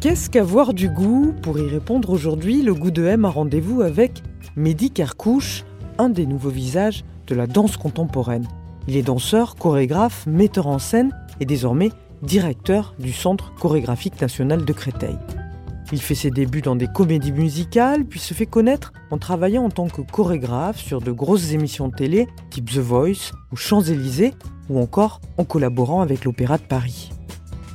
Qu'est-ce qu'avoir du goût ? Pour y répondre aujourd'hui, le goût de M a rendez-vous avec Mehdi Kerkouche, un des nouveaux visages de la danse contemporaine. Il est danseur, chorégraphe, metteur en scène et désormais directeur du Centre Chorégraphique National de Créteil. Il fait ses débuts dans des comédies musicales, puis se fait connaître en travaillant en tant que chorégraphe sur de grosses émissions de télé, type The Voice ou Champs-Elysées, ou encore en collaborant avec l'Opéra de Paris.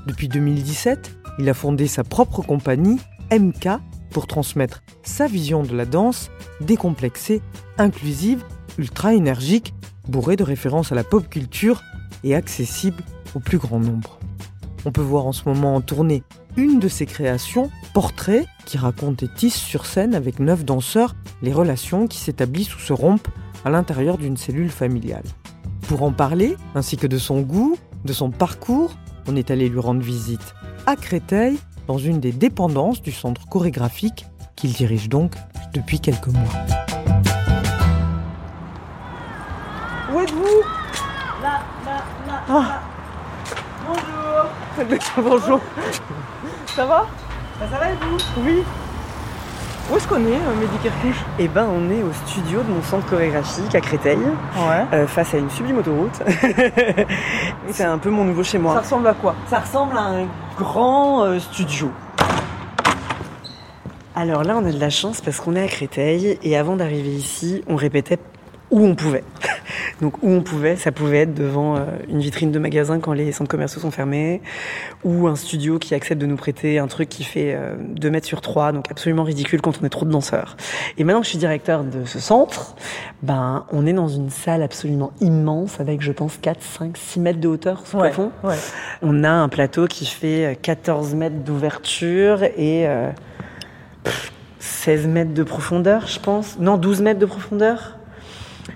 Depuis 2017, il a fondé sa propre compagnie, MK, pour transmettre sa vision de la danse, décomplexée, inclusive, ultra-énergique, bourrée de références à la pop culture et accessible au plus grand nombre. On peut voir en ce moment en tournée une de ses créations, Portrait, qui raconte et tisse sur scène avec 9 danseurs les relations qui s'établissent ou se rompent à l'intérieur d'une cellule familiale. Pour en parler, ainsi que de son goût, de son parcours, on est allé lui rendre visite à Créteil, dans une des dépendances du Centre Chorégraphique qu'il dirige donc depuis quelques mois. Où êtes-vous ? Là. Bonjour. Bonjour. Ça va ? Ça va et vous ? Oui. Où est-ce qu'on est, Mehdi Kerkouche ? Eh ben, on est au studio de mon centre chorégraphique à Créteil, face à une sublime autoroute. C'est un peu mon nouveau chez moi. Ça ressemble à quoi ? Ça ressemble à un grand studio. Alors là, on a de la chance parce qu'on est à Créteil et avant d'arriver ici, on répétait où on pouvait. Donc où on pouvait, ça pouvait être devant une vitrine de magasin quand les centres commerciaux sont fermés, ou un studio qui accepte de nous prêter un truc qui fait 2 mètres sur 3, donc absolument ridicule quand on est trop de danseurs. Et maintenant que je suis directeur de ce centre, ben on est dans une salle absolument immense avec, je pense, 4, 5, 6 mètres de hauteur sous plafond. Ouais. On a un plateau qui fait 14 mètres d'ouverture et 16 mètres de profondeur, je pense. Non, 12 mètres de profondeur.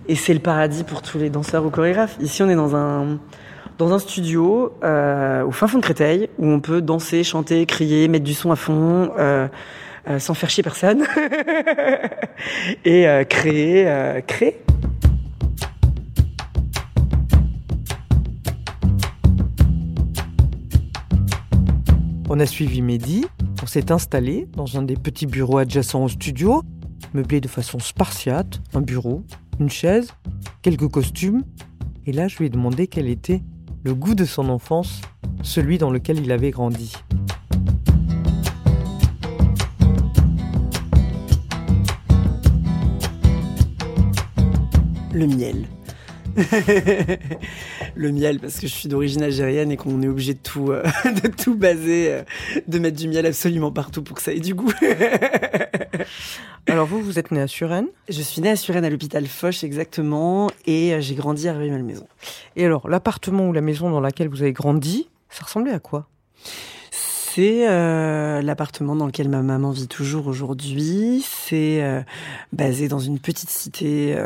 Et c'est le paradis pour tous les danseurs ou chorégraphes. Ici, on est dans un studio au fin fond de Créteil où on peut danser, chanter, crier, mettre du son à fond, sans faire chier personne, et créer. On a suivi Mehdi, on s'est installé dans un des petits bureaux adjacents au studio, meublé de façon spartiate, un bureau, une chaise, quelques costumes, et là je lui ai demandé quel était le goût de son enfance, celui dans lequel il avait grandi. Le miel. Le miel, parce que je suis d'origine algérienne et qu'on est obligé de tout baser, de mettre du miel absolument partout pour que ça ait du goût. Alors vous êtes née à Suresnes ? Je suis née à Suresnes, à l'hôpital Foch exactement, et j'ai grandi à Rueil-Malmaison. Et alors, l'appartement ou la maison dans laquelle vous avez grandi, ça ressemblait à quoi ? C'est l'appartement dans lequel ma maman vit toujours aujourd'hui. C'est basé dans une petite cité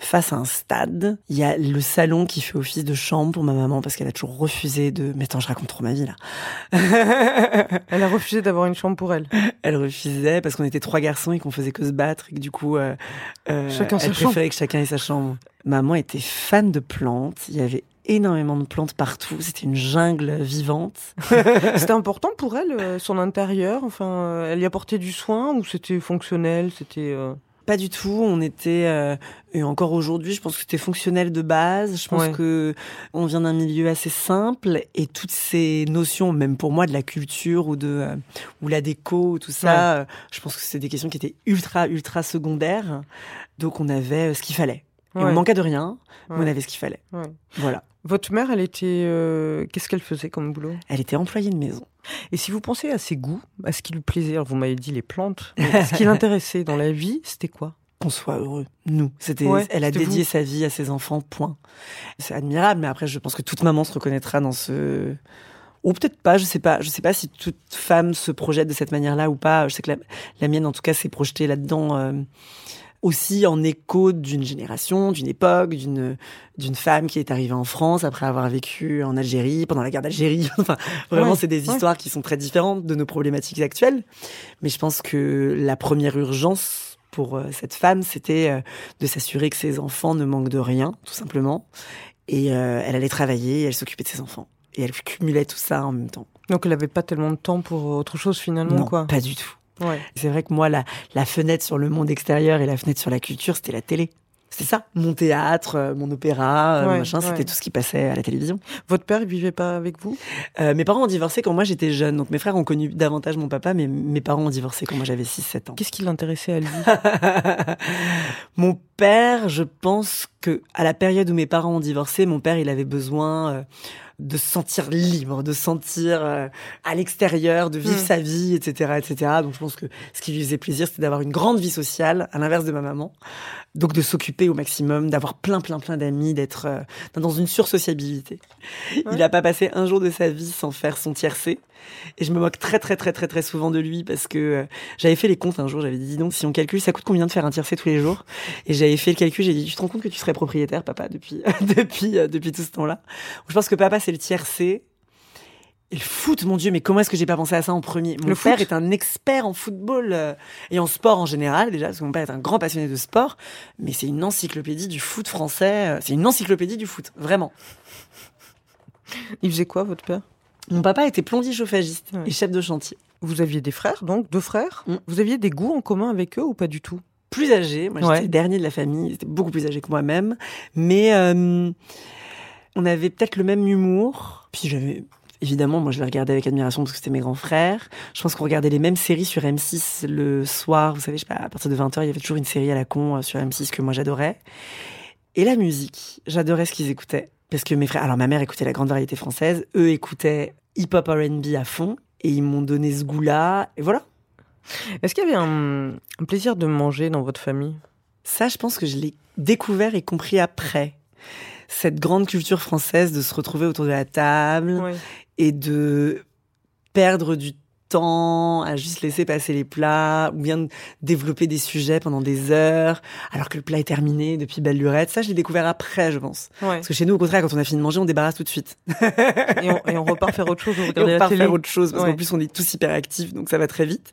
face à un stade. Il y a le salon qui fait office de chambre pour ma maman parce qu'elle a toujours refusé de... Mais attends, je raconte trop ma vie, là. Elle a refusé d'avoir une chambre pour elle. Elle refusait parce qu'on était 3 garçons et qu'on faisait que se battre. Et que du coup, elle préférait que chacun ait sa chambre. Maman était fan de plantes. Il y avait énormément de plantes partout, c'était une jungle vivante. C'était important pour elle, son intérieur, enfin, elle y apportait du soin ou c'était fonctionnel, c'était... Pas du tout, on était, et encore aujourd'hui, je pense que c'était fonctionnel de base, je pense que on vient d'un milieu assez simple et toutes ces notions, même pour moi, de la culture ou de la déco, tout ça, je pense que c'est des questions qui étaient ultra secondaires, donc on avait ce qu'il fallait. Et on manquait de rien, mais on avait ce qu'il fallait. Ouais. Voilà. Votre mère, elle était... Qu'est-ce qu'elle faisait comme boulot ? Elle était employée de maison. Et si vous pensez à ses goûts, à ce qui lui plaisait, alors vous m'avez dit les plantes, mais ce qui l'intéressait dans la vie, c'était quoi ? Qu'on soit heureux, nous. Elle a dédié sa vie à ses enfants, point. C'est admirable, mais après, je pense que toute maman se reconnaîtra dans ce... Ou peut-être pas, je sais pas si toute femme se projette de cette manière-là ou pas. Je sais que la mienne, en tout cas, s'est projetée là-dedans aussi en écho d'une génération, d'une époque, d'une femme qui est arrivée en France après avoir vécu en Algérie, pendant la guerre d'Algérie. Enfin, vraiment, c'est des histoires qui sont très différentes de nos problématiques actuelles. Mais je pense que la première urgence pour cette femme, c'était de s'assurer que ses enfants ne manquent de rien, tout simplement. Et elle allait travailler, elle s'occupait de ses enfants. Et elle cumulait tout ça en même temps. Donc elle n'avait pas tellement de temps pour autre chose finalement, non, quoi. Pas du tout. Ouais. C'est vrai que moi, la fenêtre sur le monde extérieur et la fenêtre sur la culture, c'était la télé. C'était ça, mon théâtre, mon opéra, machin, c'était tout ce qui passait à la télévision. Votre père, il vivait pas avec vous ? Mes parents ont divorcé quand moi j'étais jeune, donc mes frères ont connu davantage mon papa, mais mes parents ont divorcé quand moi j'avais 6-7 ans. Qu'est-ce qui l'intéressait à lui ? Mon père, je pense que à la période où mes parents ont divorcé, mon père, il avait besoin de se sentir libre, de se sentir à l'extérieur, de vivre sa vie, etc., etc. Donc je pense que ce qui lui faisait plaisir, c'était d'avoir une grande vie sociale, à l'inverse de ma maman. Donc de s'occuper au maximum, d'avoir plein d'amis, d'être dans une sursociabilité. Ouais. Il n'a pas passé un jour de sa vie sans faire son tiercé. Et je me moque très souvent de lui parce que j'avais fait les comptes un jour, j'avais dit, dis donc, si on calcule, ça coûte combien de faire un tiercé tous les jours ? Et j'avais fait le calcul, j'ai dit, tu te rends compte que tu serais propriétaire, papa, depuis tout ce temps-là ? Donc, je pense que papa, c'est le tiercé. Et le foot, mon Dieu, mais comment est-ce que j'ai pas pensé à ça en premier ? Mon père est un expert en football et en sport en général, déjà, parce que mon père est un grand passionné de sport, mais c'est une encyclopédie du foot français, c'est une encyclopédie du foot, vraiment. Il faisait quoi, votre père ? Mon papa était plombier chauffagiste et chef de chantier. Vous aviez des frères, donc, 2 frères. Vous aviez des goûts en commun avec eux ou pas du tout ? Plus âgés, moi j'étais le dernier de la famille, ils étaient beaucoup plus âgés que moi-même, mais on avait peut-être le même humour, puis j'avais... Évidemment, moi, je les regardais avec admiration parce que c'était mes grands frères. Je pense qu'on regardait les mêmes séries sur M6 le soir. Vous savez, je sais pas, à partir de 20h, il y avait toujours une série à la con sur M6 que moi, j'adorais. Et la musique, j'adorais ce qu'ils écoutaient. Parce que mes frères... Alors, ma mère écoutait la grande variété française. Eux écoutaient hip-hop R&B à fond. Et ils m'ont donné ce goût-là. Et voilà. Est-ce qu'il y avait un plaisir de manger dans votre famille ? Ça, je pense que je l'ai découvert et compris après. Cette grande culture française de se retrouver autour de la table... Ouais. Et de perdre du temps à juste laisser passer les plats, ou bien de développer des sujets pendant des heures, alors que le plat est terminé depuis belle lurette. Ça, je l'ai découvert après, je pense. Ouais. Parce que chez nous, au contraire, quand on a fini de manger, on débarrasse tout de suite. et on repart faire autre chose, on regarde la télé. On repart faire autre chose, parce qu'en plus, on est tous hyperactifs, donc ça va très vite.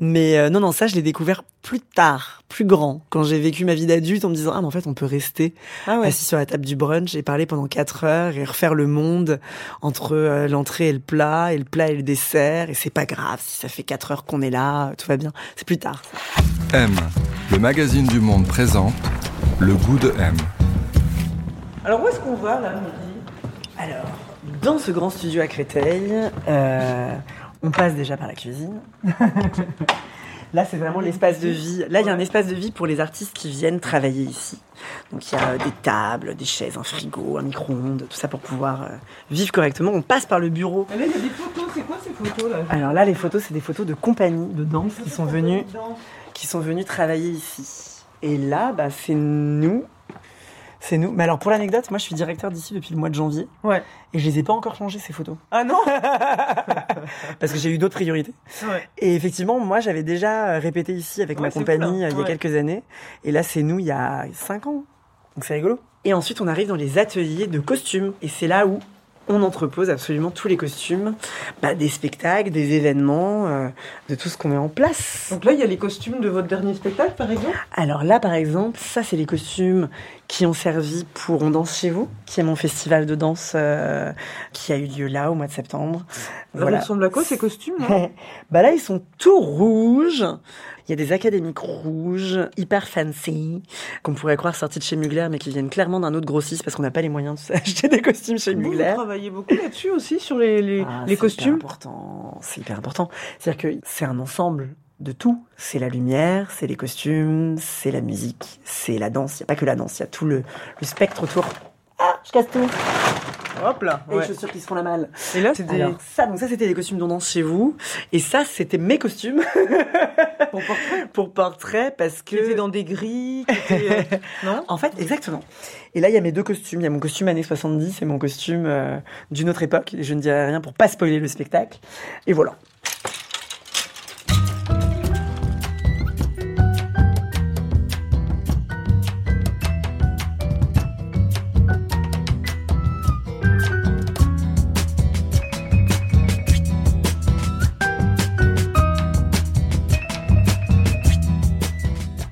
Mais non, ça, je l'ai découvert plus tard, plus grand, quand j'ai vécu ma vie d'adulte, en me disant « Ah, mais en fait, on peut rester assis sur la table du brunch et parler pendant 4 heures et refaire le monde entre l'entrée et le plat et le dessert. Et c'est pas grave, si ça fait 4 heures qu'on est là, tout va bien. C'est plus tard. » M, le magazine du Monde présente Le goût de M. Alors, où est-ce qu'on va, là, Mehdi ? Alors, dans ce grand studio à Créteil, on passe déjà par la cuisine. Là, c'est vraiment l'espace de vie. Là, il y a un espace de vie pour les artistes qui viennent travailler ici. Donc, il y a des tables, des chaises, un frigo, un micro-ondes, tout ça pour pouvoir vivre correctement. On passe par le bureau. Là, il y a des photos. C'est quoi ces photos, là ? Alors là, les photos, c'est des photos de compagnies de danse qui sont venues travailler ici. Et là, bah, c'est nous. Mais alors, pour l'anecdote, moi, je suis directeur d'ici depuis le mois de janvier. Ouais. Et je les ai pas encore changées, ces photos. Ah non ? Parce que j'ai eu d'autres priorités. Ouais. Et effectivement, moi, j'avais déjà répété ici avec ma compagnie il y a quelques années. Et là, c'est nous, il y a 5 ans. Donc, c'est rigolo. Et ensuite, on arrive dans les ateliers de costumes. Et c'est là où on entrepose absolument tous les costumes, bah, des spectacles, des événements, de tout ce qu'on met en place. Donc là, il y a les costumes de votre dernier spectacle, par exemple ? Alors là, par exemple, ça, c'est les costumes qui ont servi pour On Danse Chez Vous, qui est mon festival de danse qui a eu lieu là, au mois de septembre. Voilà. Ça ressemble à quoi, ces costumes ? Bah là, ils sont tout rouges. Il y a des académiques rouges, hyper fancy, qu'on pourrait croire sortis de chez Mugler, mais qui viennent clairement d'un autre grossiste, parce qu'on n'a pas les moyens de s'acheter des costumes chez Mugler. Vous travaillez beaucoup là-dessus aussi, sur les costumes ? C'est hyper important. C'est-à-dire que c'est un ensemble de tout. C'est la lumière, c'est les costumes, c'est la musique, c'est la danse. Il n'y a pas que la danse, il y a tout le spectre autour. Ah, je casse tout. Hop là. Et les chaussures qui se font la malle. Et là, c'était... Alors, ça, c'était les costumes d'On Danse Chez Vous. Et ça, c'était mes costumes. Pour Portrait. Pour Portrait, parce que... Qui était dans des grilles, non ? En fait, exactement. Et là, il y a mes deux costumes. Il y a mon costume années 70 et mon costume d'une autre époque. Et je ne dirai rien pour pas spoiler le spectacle. Et voilà.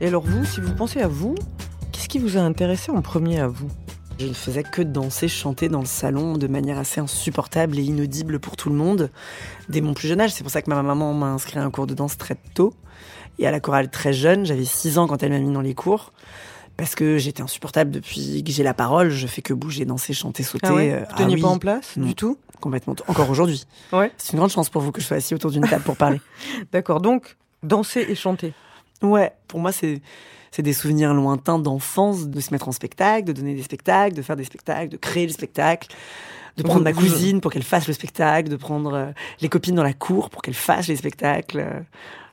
Et alors vous, si vous pensez à vous, qu'est-ce qui vous a intéressé en premier à vous ? Je ne faisais que danser, chanter dans le salon de manière assez insupportable et inaudible pour tout le monde, dès mon plus jeune âge. C'est pour ça que ma maman m'a inscrit à un cours de danse très tôt, et à la chorale très jeune. J'avais 6 ans quand elle m'a mis dans les cours, parce que j'étais insupportable depuis que j'ai la parole. Je fais que bouger, danser, chanter, sauter. Ah ouais, vous teniez pas en place du tout ? Complètement, encore aujourd'hui. Ouais. C'est une grande chance pour vous que je sois assis autour d'une table pour parler. D'accord, donc danser et chanter. Ouais, pour moi, c'est des souvenirs lointains d'enfance, de se mettre en spectacle, de donner des spectacles, de faire des spectacles, de créer le spectacle, de prendre ma cousine pour qu'elle fasse le spectacle, de prendre les copines dans la cour pour qu'elles fassent les spectacles,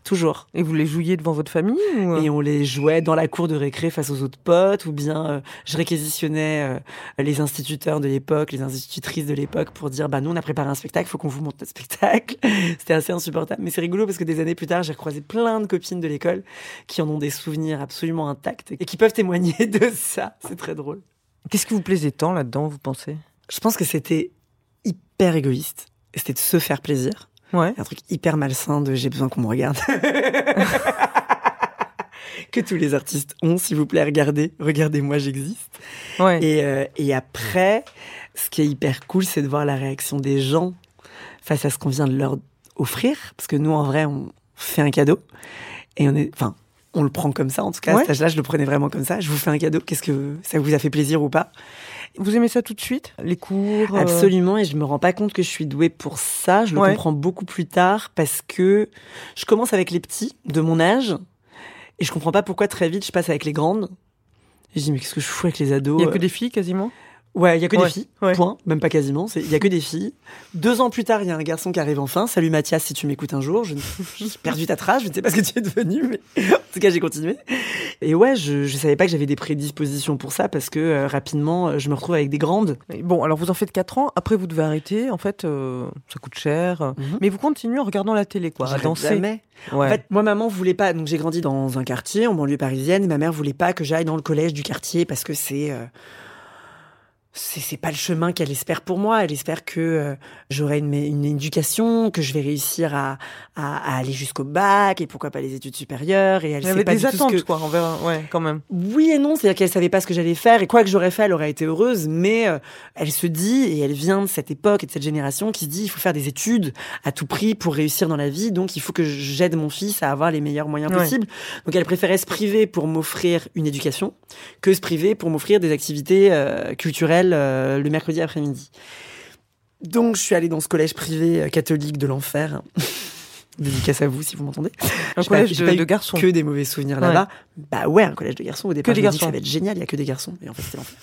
toujours. Et vous les jouiez devant votre famille ou... Et on les jouait dans la cour de récré face aux autres potes, ou bien je réquisitionnais les instituteurs de l'époque, les institutrices de l'époque pour dire « bah nous on a préparé un spectacle, faut qu'on vous montre notre spectacle ». C'était assez insupportable, mais c'est rigolo parce que des années plus tard, j'ai recroisé plein de copines de l'école qui en ont des souvenirs absolument intacts et qui peuvent témoigner de ça, c'est très drôle. Qu'est-ce qui vous plaisait tant là-dedans, vous pensez ? Je pense que c'était hyper égoïste. C'était de se faire plaisir. Ouais. Un truc hyper malsain de « j'ai besoin qu'on me regarde ». Que tous les artistes ont, s'il vous plaît, regardez, regardez-moi, j'existe. Ouais. Et après, ce qui est hyper cool, c'est de voir la réaction des gens face à ce qu'on vient de leur offrir. Parce que nous, en vrai, on fait un cadeau. Et on est... Enfin, on le prend comme ça, en tout cas. Ouais. À cet âge-là, je le prenais vraiment comme ça. Je vous fais un cadeau, qu'est-ce que... Ça vous a fait plaisir ou pas ? Vous aimez ça tout de suite, les cours ? Absolument, et je me rends pas compte que je suis douée pour ça. Je le comprends beaucoup plus tard parce que je commence avec les petits de mon âge et je comprends pas pourquoi très vite je passe avec les grandes. Et je dis mais qu'est-ce que je fous avec les ados ? Il y a que des filles quasiment ? Ouais, il y a que des filles. Ouais. Point, même pas quasiment. Il y a que des filles. 2 ans plus tard, il y a un garçon qui arrive enfin. Salut Mathias, si tu m'écoutes un jour, j'ai perdu ta trace. Je ne sais pas ce que tu es devenu, mais en tout cas j'ai continué. Et ouais, je savais pas que j'avais des prédispositions pour ça parce que rapidement, je me retrouve avec des grandes. Bon, alors vous en faites 4 ans. Après, vous devez arrêter. En fait, ça coûte cher. Mais vous continuez en regardant la télé, quoi, à danser. Jamais. Ouais. En fait, moi, maman voulait pas. Donc j'ai grandi dans un quartier en banlieue parisienne. Et ma mère voulait pas que j'aille dans le collège du quartier parce que c'est pas le chemin qu'elle espère pour moi. Elle espère que j'aurai une éducation, que je vais réussir à aller jusqu'au bac et pourquoi pas les études supérieures. Et elle sait pas du tout ce que... Elle avait des attentes, quoi, envers... Ouais, quand même. Oui et non, c'est-à-dire qu'elle savait pas ce que j'allais faire. Et quoi que j'aurais fait, elle aurait été heureuse. Mais elle se dit, et elle vient de cette époque et de cette génération, qui se dit, il faut faire des études à tout prix pour réussir dans la vie. Donc, il faut que j'aide mon fils à avoir les meilleurs moyens possibles. Donc, elle préférait se priver pour m'offrir une éducation que se priver pour m'offrir des activités culturelles le mercredi après-midi. Donc je suis allée dans ce collège privé catholique de l'enfer. Dédicace à vous si vous m'entendez. Un collège de garçons. Que des mauvais souvenirs là-bas. Bah ouais, un collège de garçons au départ. Que des garçons. Ça va être génial, il y a que des garçons. Et en fait c'était l'enfer.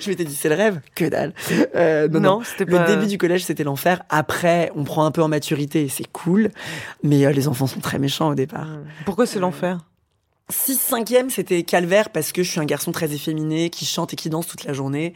Je m'étais dit c'est le rêve, que dalle. Non, c'était pas... Le début du collège c'était l'enfer. Après on prend un peu en maturité, c'est cool. Mais les enfants sont très méchants au départ. Pourquoi c'est l'enfer ? 6e, 5e, c'était calvaire parce que je suis un garçon très efféminé, qui chante et qui danse toute la journée,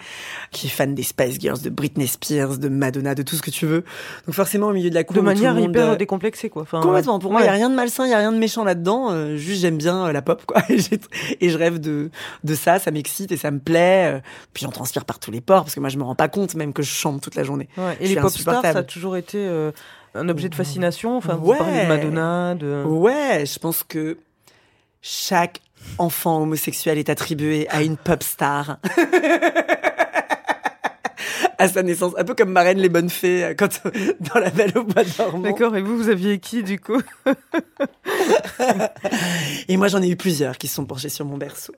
qui est fan des Spice Girls, de Britney Spears, de Madonna, de tout ce que tu veux. Donc forcément, au milieu de la cour, de manière hyper décomplexée, quoi. Enfin, complètement. Pour moi, il y a rien de malsain, il y a rien de méchant là-dedans. Juste, j'aime bien la pop, quoi. Et je rêve de ça. Ça m'excite et ça me plaît. Puis j'en transpire par tous les pores parce que moi, je me rends pas compte même que je chante toute la journée. Ouais. Et les pop stars, ça a toujours été un objet de fascination. Enfin, vous parlez de Madonna, de. Ouais, je pense que. Chaque enfant homosexuel est attribué à une pop star. À sa naissance. Un peu comme Marraine les Bonnes Fées, quand, dans La Belle au Bois dormant. D'accord. Et vous aviez qui, du coup? Et moi, j'en ai eu plusieurs qui se sont penchés sur mon berceau.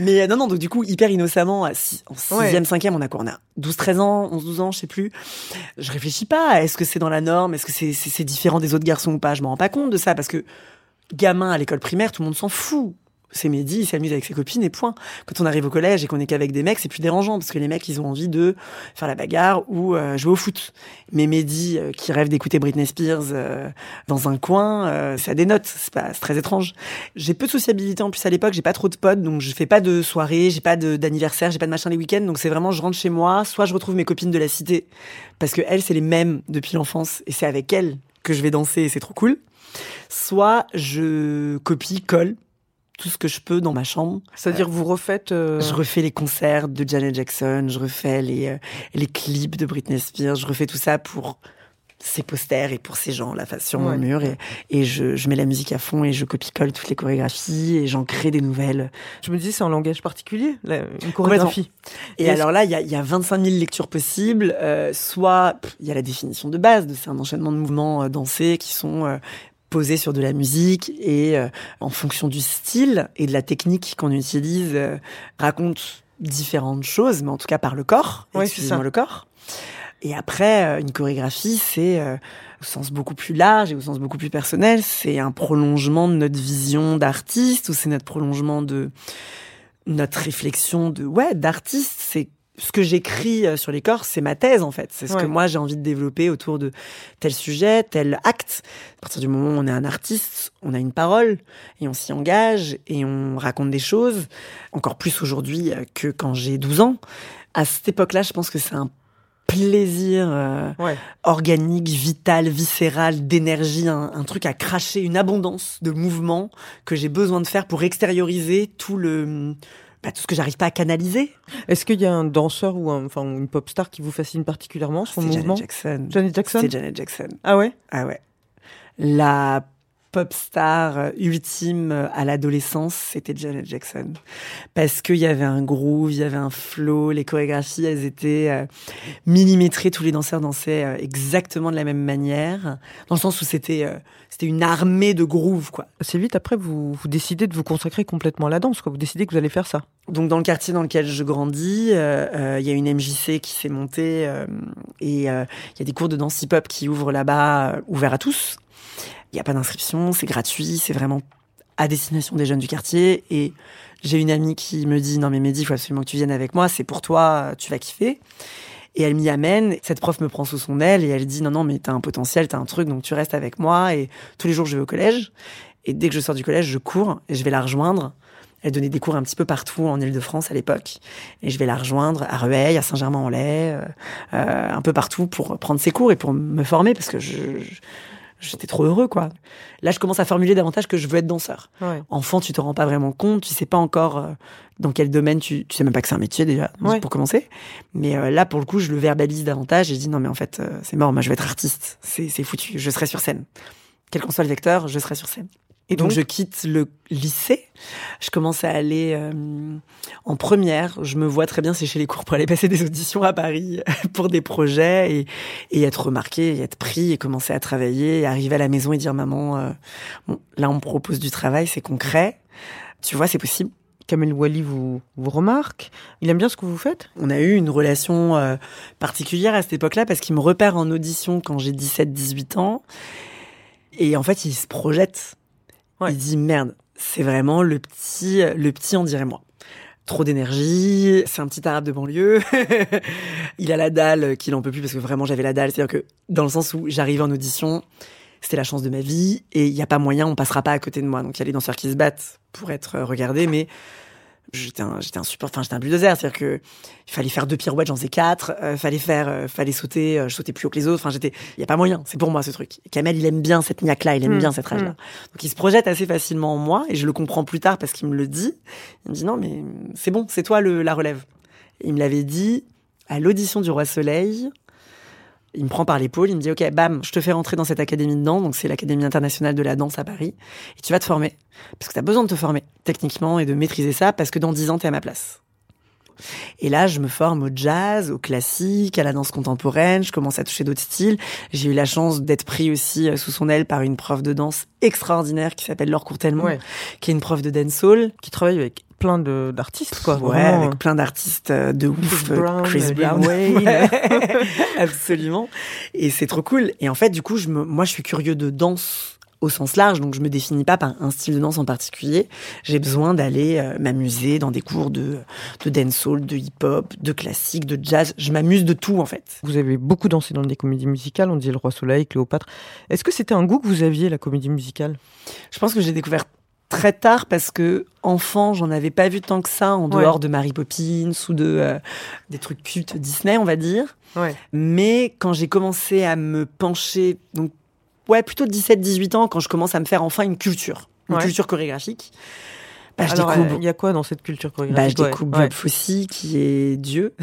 Mais non, donc du coup, hyper innocemment, en 6e, 5e, on a quoi? On a 12, 13 ans, 11, 12 ans, je sais plus. Je réfléchis pas. Est-ce que c'est dans la norme? Est-ce que c'est différent des autres garçons ou pas? Je me rends pas compte de ça parce que, gamin à l'école primaire, tout le monde s'en fout c'est Mehdi, il s'amuse avec ses copines et point. Quand on arrive au collège et qu'on est qu'avec des mecs, c'est plus dérangeant parce que les mecs, ils ont envie de faire la bagarre ou jouer au foot. Mais Mehdi, qui rêve d'écouter Britney Spears dans un coin, ça dénote, c'est très étrange. J'ai peu de sociabilité en plus à l'époque, j'ai pas trop de potes, donc je fais pas de soirée, j'ai pas d'anniversaire, j'ai pas de machin les week-ends, donc c'est vraiment je rentre chez moi, soit je retrouve mes copines de la cité, parce que elles, c'est les mêmes depuis l'enfance et c'est avec elles que je vais danser et c'est trop cool. Soit je copie, colle, tout ce que je peux dans ma chambre. C'est-à-dire vous refaites... Je refais les concerts de Janet Jackson, je refais les clips de Britney Spears, je refais tout ça pour ces posters et pour ces gens-là sur mon mur. Et je mets la musique à fond et je copie-colle toutes les chorégraphies et j'en crée des nouvelles. Je me dis, c'est un langage particulier, une chorégraphie. Et alors là, il y a 25 000 lectures possibles. Soit il y a la définition de base, c'est un enchaînement de mouvements dansés qui sont... posé sur de la musique et en fonction du style et de la technique qu'on utilise, raconte différentes choses, mais en tout cas par le corps, excusez-moi, le corps. Et après, une chorégraphie, c'est au sens beaucoup plus large et au sens beaucoup plus personnel, c'est un prolongement de notre vision d'artiste ou c'est notre prolongement de notre réflexion d'artiste. C'est ce que j'écris sur les corps, c'est ma thèse, en fait. C'est ce que moi, j'ai envie de développer autour de tel sujet, tel acte. À partir du moment où on est un artiste, on a une parole, et on s'y engage, et on raconte des choses, encore plus aujourd'hui que quand j'ai 12 ans. À cette époque-là, je pense que c'est un plaisir organique, vital, viscéral, d'énergie, un truc à cracher, une abondance de mouvements que j'ai besoin de faire pour extérioriser tout ce que j'arrive pas à canaliser. Est-ce qu'il y a un danseur ou une pop star qui vous fascine particulièrement, son mouvement ? Janet Jackson. C'est Janet Jackson. Ah ouais ? Ah ouais. La pop star ultime à l'adolescence, c'était Janet Jackson. Parce qu'il y avait un groove, il y avait un flow, les chorégraphies, elles étaient millimétrées, tous les danseurs dansaient exactement de la même manière, dans le sens où c'était une armée de grooves, quoi. Assez vite, après, vous décidez de vous consacrer complètement à la danse, quoi. Vous décidez que vous allez faire ça. Donc, dans le quartier dans lequel je grandis, y a une MJC qui s'est montée et y a des cours de danse hip-hop qui ouvrent là-bas, ouverts à tous. Il n'y a pas d'inscription, c'est gratuit, c'est vraiment à destination des jeunes du quartier. Et j'ai une amie qui me dit « Non mais Mehdi, il faut absolument que tu viennes avec moi, c'est pour toi, tu vas kiffer ». Et elle m'y amène, cette prof me prend sous son aile et elle dit « Non, mais t'as un potentiel, t'as un truc, donc tu restes avec moi. » Et tous les jours, je vais au collège. Et dès que je sors du collège, je cours et je vais la rejoindre. Elle donnait des cours un petit peu partout en Ile-de-France à l'époque. Et je vais la rejoindre à Rueil, à Saint-Germain-en-Laye, un peu partout pour prendre ses cours et pour me former parce que j'étais trop heureux, quoi. Là, je commence à formuler davantage que je veux être danseur. Ouais. Enfant, tu te rends pas vraiment compte, tu sais pas encore dans quel domaine, tu sais même pas que c'est un métier déjà, pour commencer. Mais là, pour le coup, je le verbalise davantage et je dis non, mais en fait, c'est mort, moi je vais être artiste, c'est foutu, je serai sur scène. Quel qu'en soit le vecteur, je serai sur scène. Et donc je quitte le lycée, je commence à aller en première, je me vois très bien sécher les cours pour aller passer des auditions à Paris pour des projets et être remarquée, et être pris et commencer à travailler, et arriver à la maison et dire maman, là on me propose du travail, c'est concret, tu vois c'est possible. Kamel Ouali vous remarque, il aime bien ce que vous faites. On a eu une relation particulière à cette époque-là parce qu'il me repère en audition quand j'ai 17-18 ans et en fait il se projette. Ouais. Il dit merde, c'est vraiment le petit on dirait moi. Trop d'énergie, c'est un petit arabe de banlieue. Il a la dalle qu'il en peut plus parce que vraiment j'avais la dalle. C'est-à-dire que dans le sens où j'arrivais en audition, c'était la chance de ma vie et il n'y a pas moyen, on passera pas à côté de moi. Donc il y a les danseurs qui se battent pour être regardés, mais j'étais un bulldozer. C'est-à-dire que il fallait faire 2 pirouettes, j'en faisais 4, fallait sauter, je sautais plus haut que les autres. Enfin, il y a pas moyen. C'est pour moi, ce truc. Et Kamel, il aime bien cette niaque-là, il aime bien cette rage-là. Donc, il se projette assez facilement en moi, et je le comprends plus tard parce qu'il me le dit. Il me dit, non, mais c'est bon, c'est toi la relève. Et il me l'avait dit à l'audition du Roi Soleil. Il me prend par l'épaule, il me dit, OK, bam, je te fais rentrer dans cette académie de danse, donc c'est l'Académie internationale de la danse à Paris, et tu vas te former, parce que t'as besoin de te former, techniquement, et de maîtriser ça, parce que dans 10 ans, t'es à ma place. Et là, je me forme au jazz, au classique, à la danse contemporaine, je commence à toucher d'autres styles. J'ai eu la chance d'être pris aussi sous son aile par une prof de danse extraordinaire qui s'appelle Laure Courtelmont, qui est une prof de dancehall, qui travaille avec plein d'artistes, quoi. Ouais, vraiment, avec plein d'artistes de ouf. Chris Brown. Ouais. Absolument. Et c'est trop cool. Et en fait, du coup, moi, je suis curieux de danse au sens large, donc je me définis pas par un style de danse en particulier. J'ai besoin d'aller m'amuser dans des cours de dancehall, de hip-hop, de classique, de jazz. Je m'amuse de tout, en fait. Vous avez beaucoup dansé dans des comédies musicales, on disait Le Roi Soleil, Cléopâtre. Est-ce que c'était un goût que vous aviez, la comédie musicale ? Je pense que j'ai découvert très tard, parce que enfant, j'en avais pas vu tant que ça, en dehors de Mary Poppins ou de des trucs cultes Disney, on va dire. Ouais. Mais quand j'ai commencé à me pencher, donc plutôt 17-18 ans, quand je commence à me faire enfin une culture chorégraphique. Bah, alors, je découvre... il y a quoi dans cette culture chorégraphique ? Bah, je découvre Bob Fosse, qui est Dieu.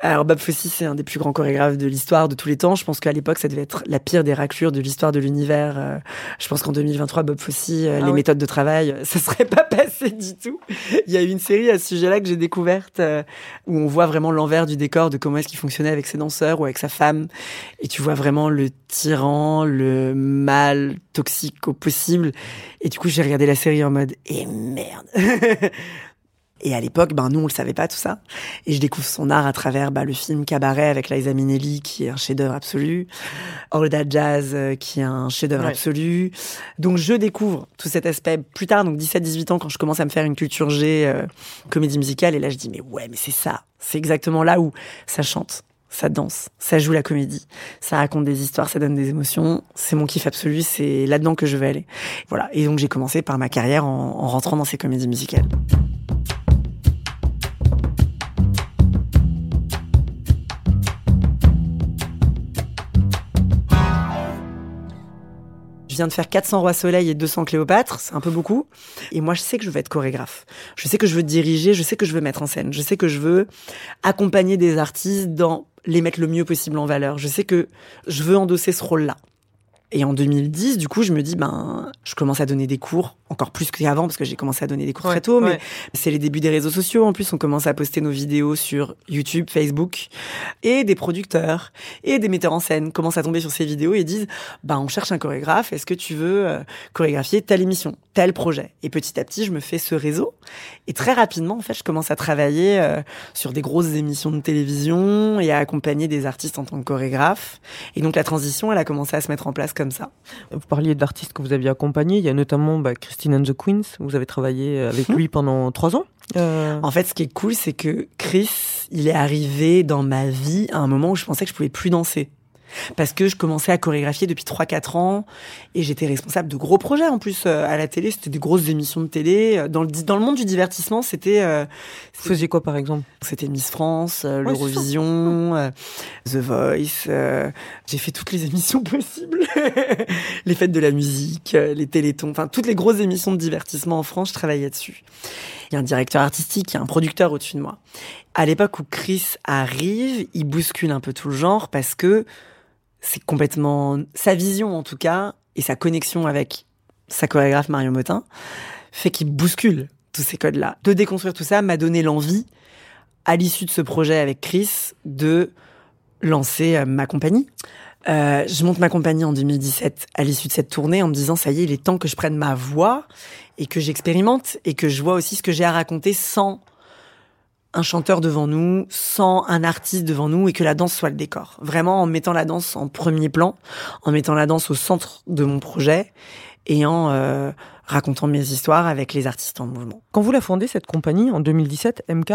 Alors, Bob Fosse, c'est un des plus grands chorégraphes de l'histoire de tous les temps. Je pense qu'à l'époque, ça devait être la pire des raclures de l'histoire de l'univers. Je pense qu'en 2023, Bob Fosse, les méthodes de travail, ça serait pas passé du tout. Il y a eu une série à ce sujet-là que j'ai découverte, où on voit vraiment l'envers du décor de comment est-ce qu'il fonctionnait avec ses danseurs ou avec sa femme. Et tu vois vraiment le tyran, le mal toxique au possible. Et du coup, j'ai regardé la série en mode « Eh merde !» Et à l'époque, nous, on le savait pas, tout ça. Et je découvre son art à travers le film Cabaret avec Liza Minnelli, qui est un chef-d'œuvre absolu. All That Jazz, qui est un chef-d'œuvre absolu. Donc, je découvre tout cet aspect plus tard, donc 17-18 ans, quand je commence à me faire une culture G, comédie musicale. Et là, je dis, mais c'est ça. C'est exactement là où ça chante, ça danse, ça joue la comédie, ça raconte des histoires, ça donne des émotions. C'est mon kiff absolu, c'est là-dedans que je vais aller. Voilà. Et donc, j'ai commencé par ma carrière en rentrant dans ces comédies musicales. Je viens de faire 400 Rois Soleil et 200 Cléopâtre, c'est un peu beaucoup. Et moi, je sais que je veux être chorégraphe. Je sais que je veux diriger, je sais que je veux mettre en scène. Je sais que je veux accompagner des artistes dans les mettre le mieux possible en valeur. Je sais que je veux endosser ce rôle-là. Et en 2010, du coup, je me dis, je commence à donner des cours, encore plus qu'avant, parce que j'ai commencé à donner des cours très tôt, mais c'est les débuts des réseaux sociaux. En plus, on commence à poster nos vidéos sur YouTube, Facebook, et des producteurs et des metteurs en scène commencent à tomber sur ces vidéos et disent, on cherche un chorégraphe, est-ce que tu veux chorégraphier telle émission, tel projet ? Et petit à petit, je me fais ce réseau. Et très rapidement, en fait, je commence à travailler sur des grosses émissions de télévision et à accompagner des artistes en tant que chorégraphe. Et donc, la transition, elle a commencé à se mettre en place comme ça. Vous parliez d'artistes que vous aviez accompagnés. Il y a notamment Christine and the Queens. Vous avez travaillé avec lui pendant 3 ans. En fait, ce qui est cool, c'est que Chris, il est arrivé dans ma vie à un moment où je pensais que je pouvais plus danser. Parce que je commençais à chorégraphier depuis 3-4 ans et j'étais responsable de gros projets en plus à la télé, c'était des grosses émissions de télé dans le monde du divertissement, c'était Vous faisiez quoi par exemple ? C'était Miss France, l'Eurovision, The Voice, j'ai fait toutes les émissions possibles. Les fêtes de la musique, les télétons, enfin toutes les grosses émissions de divertissement en France, je travaillais dessus. Il y a un directeur artistique, il y a un producteur au-dessus de moi. À l'époque où Chris arrive, il bouscule un peu tout le genre parce que c'est complètement... Sa vision, en tout cas, et sa connexion avec sa chorégraphe Mario Mottin, fait qu'il bouscule tous ces codes-là. De déconstruire tout ça m'a donné l'envie, à l'issue de ce projet avec Chris, de lancer ma compagnie. Je monte ma compagnie en 2017, à l'issue de cette tournée, en me disant, ça y est, il est temps que je prenne ma voix et que j'expérimente et que je vois aussi ce que j'ai à raconter sans... un chanteur devant nous, sans un artiste devant nous, et que la danse soit le décor. Vraiment, en mettant la danse en premier plan, en mettant la danse au centre de mon projet, et en racontant mes histoires avec les artistes en mouvement. Quand vous la fondez, cette compagnie, en 2017, MK,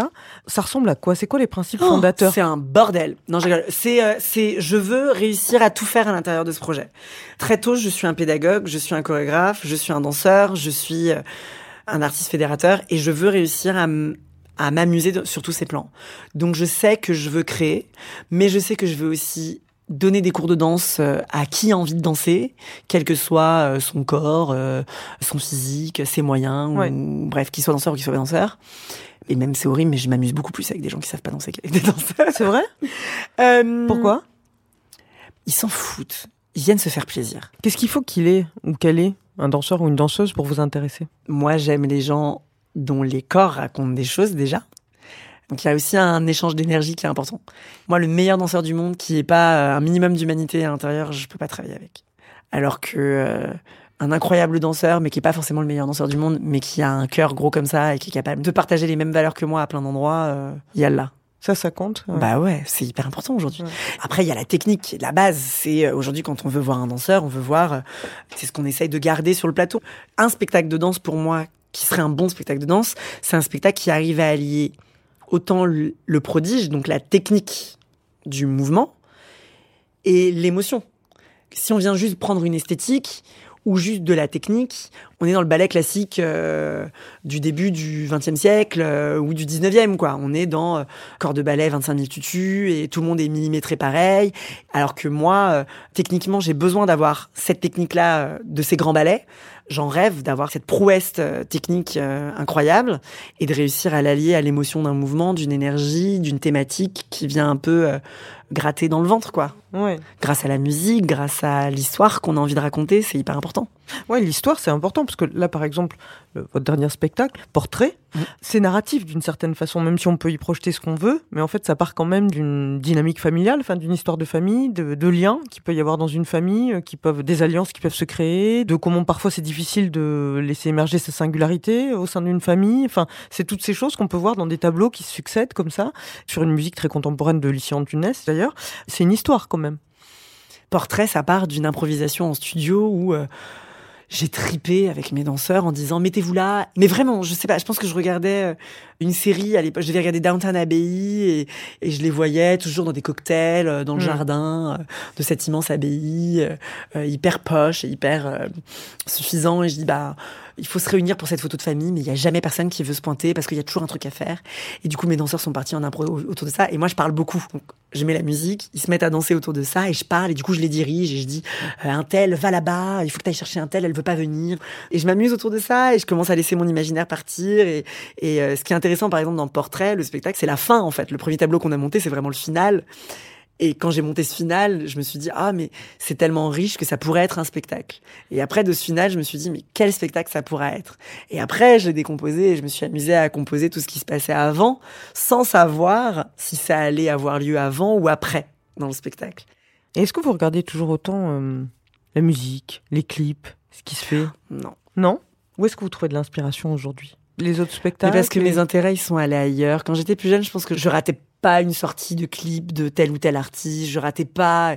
ça ressemble à quoi ? C'est quoi les principes fondateurs ? C'est un bordel. Non, je rigole. Je veux réussir à tout faire à l'intérieur de ce projet. Très tôt, je suis un pédagogue, je suis un chorégraphe, je suis un danseur, je suis un artiste fédérateur, et je veux réussir à m'amuser sur tous ces plans. Donc je sais que je veux créer, mais je sais que je veux aussi donner des cours de danse à qui a envie de danser, quel que soit son corps, son physique, ses moyens, ou bref, qu'il soit danseur ou qu'il soit danseur. Et même, c'est horrible, mais je m'amuse beaucoup plus avec des gens qui savent pas danser qu'avec des danseurs. C'est vrai ? Pourquoi ? Ils s'en foutent. Ils viennent se faire plaisir. Qu'est-ce qu'il faut qu'il ait ou qu'elle ait, un danseur ou une danseuse, pour vous intéresser ? Moi, j'aime les gens dont les corps racontent des choses, déjà. Donc, il y a aussi un échange d'énergie qui est important. Moi, le meilleur danseur du monde qui n'est pas un minimum d'humanité à l'intérieur, je ne peux pas travailler avec. Alors que un incroyable danseur, mais qui n'est pas forcément le meilleur danseur du monde, mais qui a un cœur gros comme ça et qui est capable de partager les mêmes valeurs que moi à plein d'endroits, il y a là. Ça compte. Ouais. Bah ouais, c'est hyper important aujourd'hui. Ouais. Après, il y a la technique, la base. C'est aujourd'hui, quand on veut voir un danseur, on veut voir... C'est ce qu'on essaye de garder sur le plateau. Un spectacle de danse, pour moi, qui serait un bon spectacle de danse, c'est un spectacle qui arrive à allier autant le prodige, donc la technique du mouvement, et l'émotion. Si on vient juste prendre une esthétique... ou juste de la technique, on est dans le ballet classique du début du XXe siècle ou du XIXe, quoi. On est dans corps de ballet, 25 000 tutus, et tout le monde est millimétré pareil. Alors que moi, techniquement, j'ai besoin d'avoir cette technique-là de ces grands ballets. J'en rêve d'avoir cette prouesse technique incroyable et de réussir à l'allier à l'émotion d'un mouvement, d'une énergie, d'une thématique qui vient un peu gratter dans le ventre, quoi. Ouais. Grâce à la musique, grâce à l'histoire qu'on a envie de raconter, c'est hyper important. Ouais, l'histoire, c'est important parce que là, par exemple, votre dernier spectacle, Portrait, c'est narratif d'une certaine façon, même si on peut y projeter ce qu'on veut, mais en fait, ça part quand même d'une dynamique familiale, enfin, d'une histoire de famille, de liens qu'il peut y avoir dans une famille, des alliances qui peuvent se créer, de comment parfois c'est difficile de laisser émerger sa singularité au sein d'une famille. Enfin, c'est toutes ces choses qu'on peut voir dans des tableaux qui se succèdent comme ça, sur une musique très contemporaine de Lysiane Dunesse d'ailleurs. C'est une histoire quand même. Portrait, ça part d'une improvisation en studio où... j'ai tripé avec mes danseurs en disant « mettez-vous là ». Mais vraiment, je sais pas, je pense que je regardais une série à l'époque, je devais regarder Downton Abbey et je les voyais toujours dans des cocktails, dans le jardin de cette immense abbaye, hyper poche et hyper suffisant. Et je dis « bah, il faut se réunir pour cette photo de famille, mais il y a jamais personne qui veut se pointer parce qu'il y a toujours un truc à faire ». Et du coup, mes danseurs sont partis en impro autour de ça et moi, je parle beaucoup. Donc, je mets la musique, ils se mettent à danser autour de ça et je parle et du coup, je les dirige et je dis « un tel, va là-bas, il faut que tu ailles chercher un tel, elle veut pas venir ». Et je m'amuse autour de ça et je commence à laisser mon imaginaire partir. Et ce qui est intéressant, par exemple, dans Portrait, le spectacle, c'est la fin, en fait. Le premier tableau qu'on a monté, c'est vraiment le final. Et quand j'ai monté ce final, je me suis dit « ah, mais c'est tellement riche que ça pourrait être un spectacle ». Et après, de ce final, je me suis dit « mais quel spectacle ça pourra être ?» Et après, je l'ai décomposé et je me suis amusée à composer tout ce qui se passait avant, sans savoir si ça allait avoir lieu avant ou après dans le spectacle. Et est-ce que vous regardez toujours autant la musique, les clips, ce qui se fait ? Non. Non ? Où est-ce que vous trouvez de l'inspiration aujourd'hui ? Les autres spectacles ? Mais parce que mes intérêts, ils sont allés ailleurs. Quand j'étais plus jeune, je pense que je ratais pas une sortie de clip de tel ou tel artiste, je ratais pas.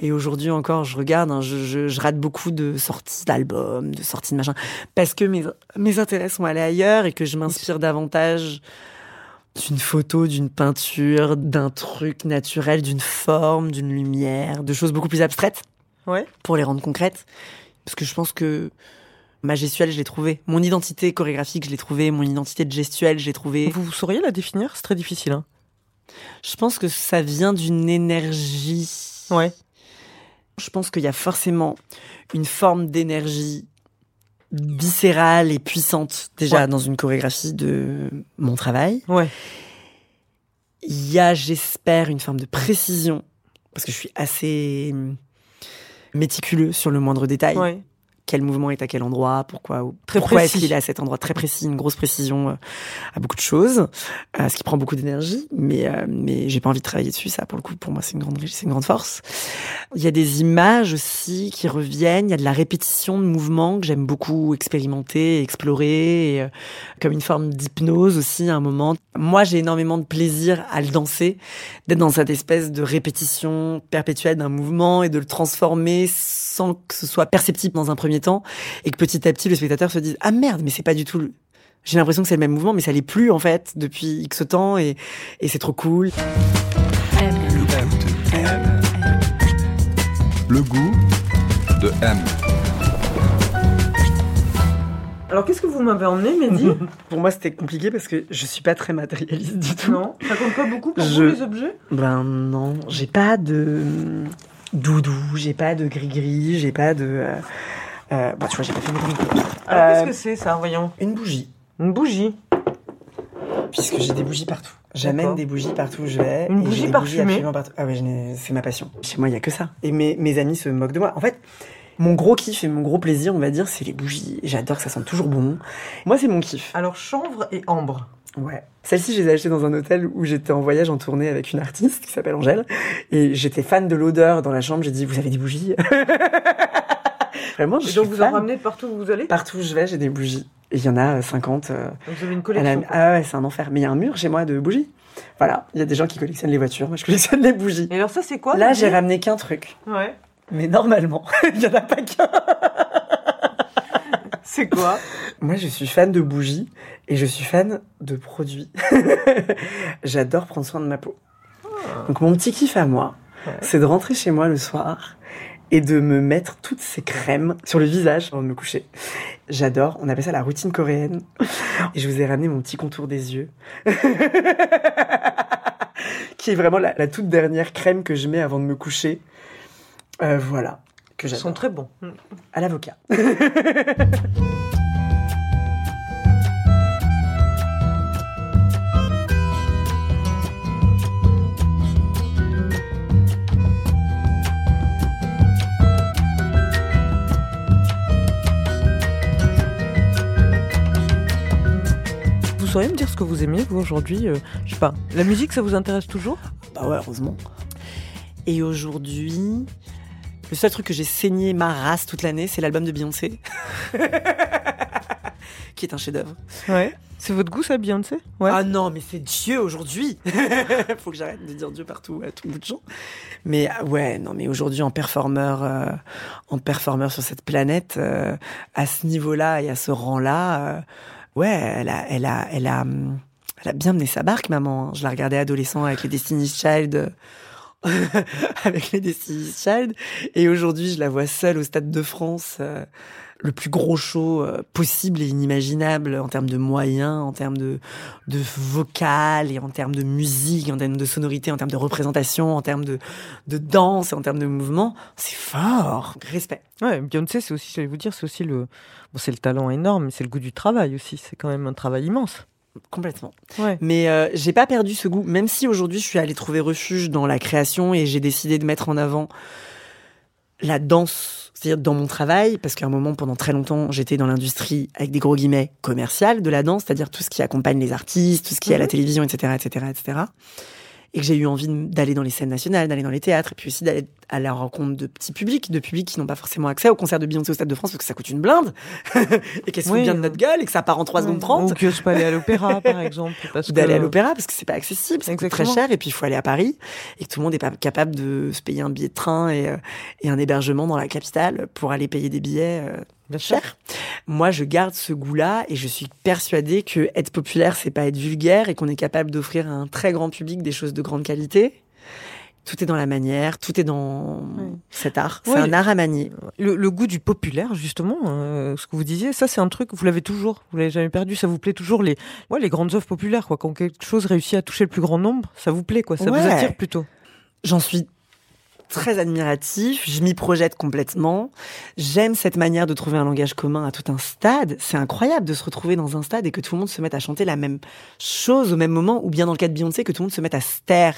Et aujourd'hui encore, je regarde, hein, je rate beaucoup de sorties d'albums, de sorties de machin, parce que mes intérêts sont allés ailleurs et que je m'inspire davantage d'une photo, d'une peinture, d'un truc naturel, d'une forme, d'une lumière, de choses beaucoup plus abstraites, ouais, pour les rendre concrètes. Parce que je pense que ma gestuelle, je l'ai trouvée. Mon identité chorégraphique, je l'ai trouvée. Mon identité de gestuelle, je l'ai trouvée. Vous sauriez la définir ? C'est très difficile, hein. Je pense que ça vient d'une énergie. Ouais. Je pense qu'il y a forcément une forme d'énergie viscérale et puissante, déjà, ouais, dans une chorégraphie de mon travail. Ouais. Il y a, j'espère, une forme de précision, parce que je suis assez méticuleux sur le moindre détail. Ouais. Quel mouvement est à quel endroit, pourquoi est-ce qu'il est à cet endroit très précis, une grosse précision à beaucoup de choses, ce qui prend beaucoup d'énergie, mais j'ai pas envie de travailler dessus, ça, pour le coup, pour moi, c'est une grande force. Il y a des images aussi qui reviennent, il y a de la répétition de mouvements que j'aime beaucoup expérimenter, explorer, et, comme une forme d'hypnose aussi, à un moment. Moi, j'ai énormément de plaisir à le danser, d'être dans cette espèce de répétition perpétuelle d'un mouvement et de le transformer sans que ce soit perceptible dans un premier temps, et que petit à petit le spectateur se dise « ah merde, mais c'est pas du tout le... j'ai l'impression que c'est le même mouvement, mais ça l'est plus en fait depuis X temps et c'est trop cool. » Le goût de M. Alors qu'est-ce que vous m'avez emmené, Mehdi ? Pour moi c'était compliqué parce que je suis pas très matérialiste du tout. Non, ça compte pas beaucoup pour vous, les objets ? Ben non, j'ai pas de doudou, j'ai pas de gris-gris, j'ai pas de... bon, tu vois, j'ai pas fait de bruit. Alors, qu'est-ce que c'est, ça, voyons ? Une bougie. Une bougie ? Puisque j'ai des bougies partout. J'amène des bougies partout où je vais. Une bougie parfumée ? Ah ouais, c'est ma passion. Chez moi, il n'y a que ça. Et mes amis se moquent de moi. En fait, mon gros kiff et mon gros plaisir, on va dire, c'est les bougies. J'adore que ça sente toujours bon. Moi, c'est mon kiff. Alors, chanvre et ambre. Ouais. Celles-ci, je les ai achetées dans un hôtel où j'étais en voyage en tournée avec une artiste qui s'appelle Angèle. Et j'étais fan de l'odeur dans la chambre. J'ai dit, vous avez des bougies ? Vraiment, je suis fan. Et donc vous en ramenez partout où vous allez ? Partout où je vais, j'ai des bougies. Et il y en a 50. Donc vous avez une collection. Ah ouais, c'est un enfer. Mais il y a un mur chez moi de bougies. Voilà, il y a des gens qui collectionnent les voitures, moi je collectionne les bougies. Et alors ça c'est quoi? Là j'ai ramené qu'un truc. Ouais. Mais normalement, il n'y en a pas qu'un. C'est quoi? Moi je suis fan de bougies et je suis fan de produits. J'adore prendre soin de ma peau. Oh. Donc mon petit kiff à moi, c'est de rentrer chez moi le soir et de me mettre toutes ces crèmes sur le visage avant de me coucher. J'adore, on appelle ça la routine coréenne. Et je vous ai ramené mon petit contour des yeux, qui est vraiment la toute dernière crème que je mets avant de me coucher. Voilà, que j'adore. Ils sont très bons. À l'avocat. Vous pourriez me dire ce que vous aimiez, vous, aujourd'hui? Je sais pas, la musique, ça vous intéresse toujours? Bah ouais, heureusement. Et aujourd'hui, le seul truc que j'ai saigné ma race toute l'année, c'est l'album de Beyoncé, qui est un chef-d'œuvre. Ouais. C'est votre goût, ça, Beyoncé? Ouais. Ah non, mais c'est Dieu aujourd'hui. Faut que j'arrête de dire Dieu partout, à tout bout de champ. Mais ouais, non, mais aujourd'hui, en performeur sur cette planète, à ce niveau-là et à ce rang-là... Ouais, elle a bien mené sa barque, maman. Je la regardais adolescent avec les Destiny's Child, et aujourd'hui, je la vois seule au Stade de France, le plus gros show possible et inimaginable en termes de moyens, en termes de vocal et en termes de musique, en termes de sonorité, en termes de représentation, en termes de danse, en termes de mouvement. C'est fort. Respect. Ouais, Beyoncé, c'est aussi, j'allais vous dire, c'est aussi c'est le talent énorme, mais c'est le goût du travail aussi. C'est quand même un travail immense. Complètement. Ouais. Mais j'ai pas perdu ce goût, même si aujourd'hui je suis allée trouver refuge dans la création et j'ai décidé de mettre en avant la danse, c'est-à-dire dans mon travail, parce qu'à un moment, pendant très longtemps, j'étais dans l'industrie, avec des gros guillemets, commerciale de la danse, c'est-à-dire tout ce qui accompagne les artistes, tout ce qui est à la télévision, etc., etc., etc. Et que j'ai eu envie d'aller dans les scènes nationales, d'aller dans les théâtres, et puis aussi d'aller à la rencontre de petits publics, de publics qui n'ont pas forcément accès au concert de Beyoncé au Stade de France, parce que ça coûte une blinde, et qu'elles se foutent bien de notre gueule, et que ça part en 3 secondes 30. Ou que je peux aller à l'opéra, par exemple. Parce d'aller à l'opéra, parce que c'est pas accessible, ça coûte très cher, et puis il faut aller à Paris, et que tout le monde n'est pas capable de se payer un billet de train et un hébergement dans la capitale pour aller payer des billets chers. Moi, je garde ce goût-là, et je suis persuadée que être populaire, c'est pas être vulgaire, et qu'on est capable d'offrir à un très grand public des choses de grande qualité. Tout est dans la manière, tout est dans cet art. C'est un art à manier. Le goût du populaire, justement, ce que vous disiez, ça c'est un truc, vous l'avez toujours, vous l'avez jamais perdu, ça vous plaît toujours, les grandes œuvres populaires, quoi. Quand quelque chose réussit à toucher le plus grand nombre, ça vous plaît, quoi, ça vous attire plutôt. J'en suis très admiratif, je m'y projette complètement. J'aime cette manière de trouver un langage commun à tout un stade. C'est incroyable de se retrouver dans un stade et que tout le monde se mette à chanter la même chose au même moment, ou bien dans le cas de Beyoncé, que tout le monde se mette à se taire.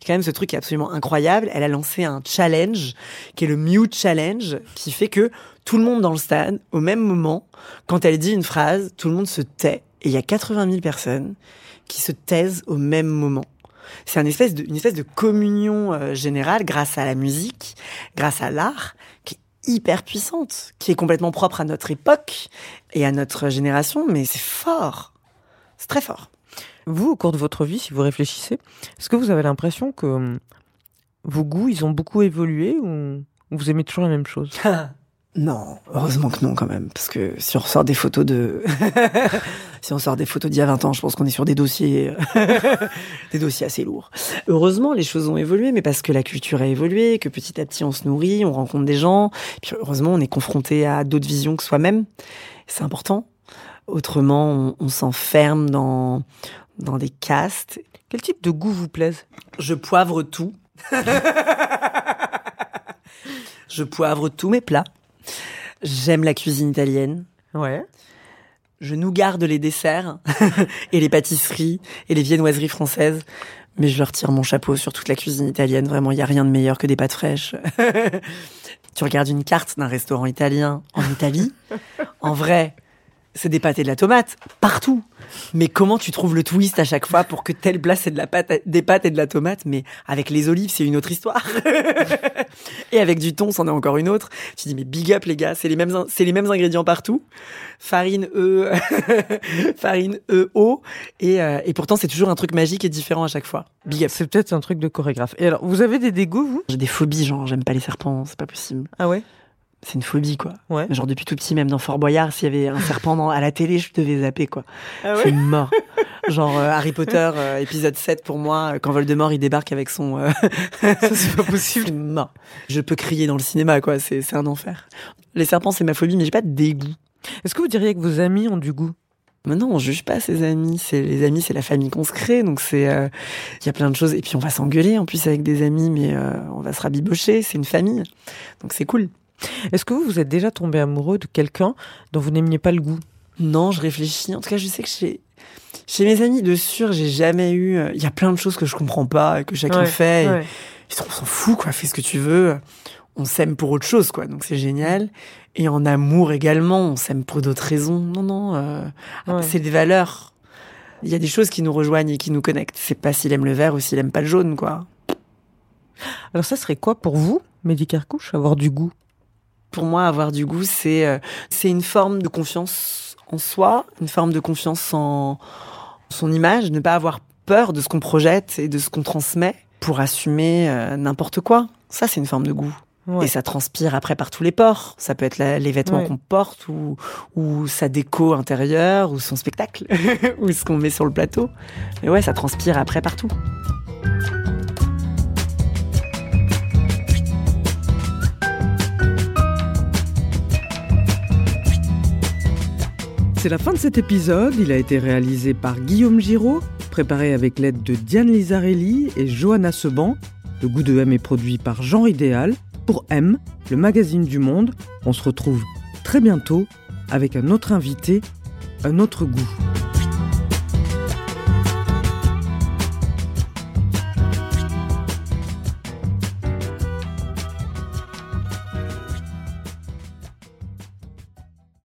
C'est quand même ce truc qui est absolument incroyable. Elle a lancé un challenge, qui est le Mute Challenge, qui fait que tout le monde dans le stade, au même moment, quand elle dit une phrase, tout le monde se tait. Et il y a 80 000 personnes qui se taisent au même moment. C'est une espèce de communion générale grâce à la musique, grâce à l'art, qui est hyper puissante, qui est complètement propre à notre époque et à notre génération, mais c'est fort, c'est très fort. Vous, au cours de votre vie, si vous réfléchissez, est-ce que vous avez l'impression que vos goûts, ils ont beaucoup évolué, ou vous aimez toujours la même chose? Non, heureusement que non, quand même, parce que si on sort des photos d'il y a 20 ans, je pense qu'on est sur des dossiers, des dossiers assez lourds. Heureusement, les choses ont évolué, mais parce que la culture a évolué, que petit à petit on se nourrit, on rencontre des gens, puis heureusement on est confronté à d'autres visions que soi-même. C'est important. Autrement, on s'enferme dans des castes. Quel type de goût vous plaise? Je poivre tout. Je poivre tous mes plats. J'aime la cuisine italienne. Ouais. Je nous garde les desserts et les pâtisseries et les viennoiseries françaises. Mais je leur tire mon chapeau sur toute la cuisine italienne. Vraiment, il n'y a rien de meilleur que des pâtes fraîches. Tu regardes une carte d'un restaurant italien en Italie. En vrai, c'est des pâtes et de la tomate partout. Mais comment tu trouves le twist à chaque fois pour que telle place c'est de la pâte, des pâtes et de la tomate, mais avec les olives, c'est une autre histoire. Et avec du thon, c'en est encore une autre. Tu dis, mais big up les gars, c'est les mêmes ingrédients partout. Farine, eau. Et pourtant, c'est toujours un truc magique et différent à chaque fois. Big up. C'est peut-être un truc de chorégraphe. Et alors, vous avez des dégoûts, vous ? J'ai des phobies, genre, j'aime pas les serpents, c'est pas possible. Ah ouais ? C'est une phobie, quoi. Ouais. Genre, depuis tout petit, même dans Fort Boyard, s'il y avait un serpent à la télé, je devais zapper, quoi. Ah ouais ? C'est mort. Genre, Harry Potter, épisode 7, pour moi, quand Voldemort, il débarque avec son... Ça, c'est pas possible. C'est mort. Je peux crier dans le cinéma, quoi. C'est un enfer. Les serpents, c'est ma phobie, mais j'ai pas de dégoût. Est-ce que vous diriez que vos amis ont du goût ? Mais non, on juge pas ses amis. Les amis, c'est la famille qu'on se crée. Donc c'est, il y a plein de choses. Et puis on va s'engueuler, en plus, avec des amis, mais on va se rabibocher. C'est une famille. Donc c'est cool. Est-ce que vous êtes déjà tombé amoureux de quelqu'un dont vous n'aimiez pas le goût ? Non, je réfléchis. En tout cas, je sais que chez mes amis, de sûr, j'ai jamais eu... Il y a plein de choses que je comprends pas, que chacun fait. Ouais. Et on s'en fout, quoi. Fais ce que tu veux. On s'aime pour autre chose, quoi. Donc c'est génial. Et en amour également, on s'aime pour d'autres raisons. Non. C'est des valeurs. Il y a des choses qui nous rejoignent et qui nous connectent. C'est pas s'il aime le vert ou s'il aime pas le jaune, quoi. Alors ça serait quoi pour vous, Mehdi Kerkouche, avoir du goût ? Pour moi, avoir du goût, c'est une forme de confiance en soi, une forme de confiance en son image, ne pas avoir peur de ce qu'on projette et de ce qu'on transmet pour assumer n'importe quoi. Ça, c'est une forme de goût. Ouais. Et ça transpire après par tous les pores. Ça peut être les vêtements qu'on porte ou sa déco intérieure ou son spectacle ou ce qu'on met sur le plateau. Mais ouais, ça transpire après partout. C'est la fin de cet épisode. Il a été réalisé par Guillaume Girault, préparé avec l'aide de Diane Lisarelli et Johanna Seban. Le Goût de M est produit par Genre idéal pour M, le magazine du Monde. On se retrouve très bientôt avec un autre invité, un autre goût.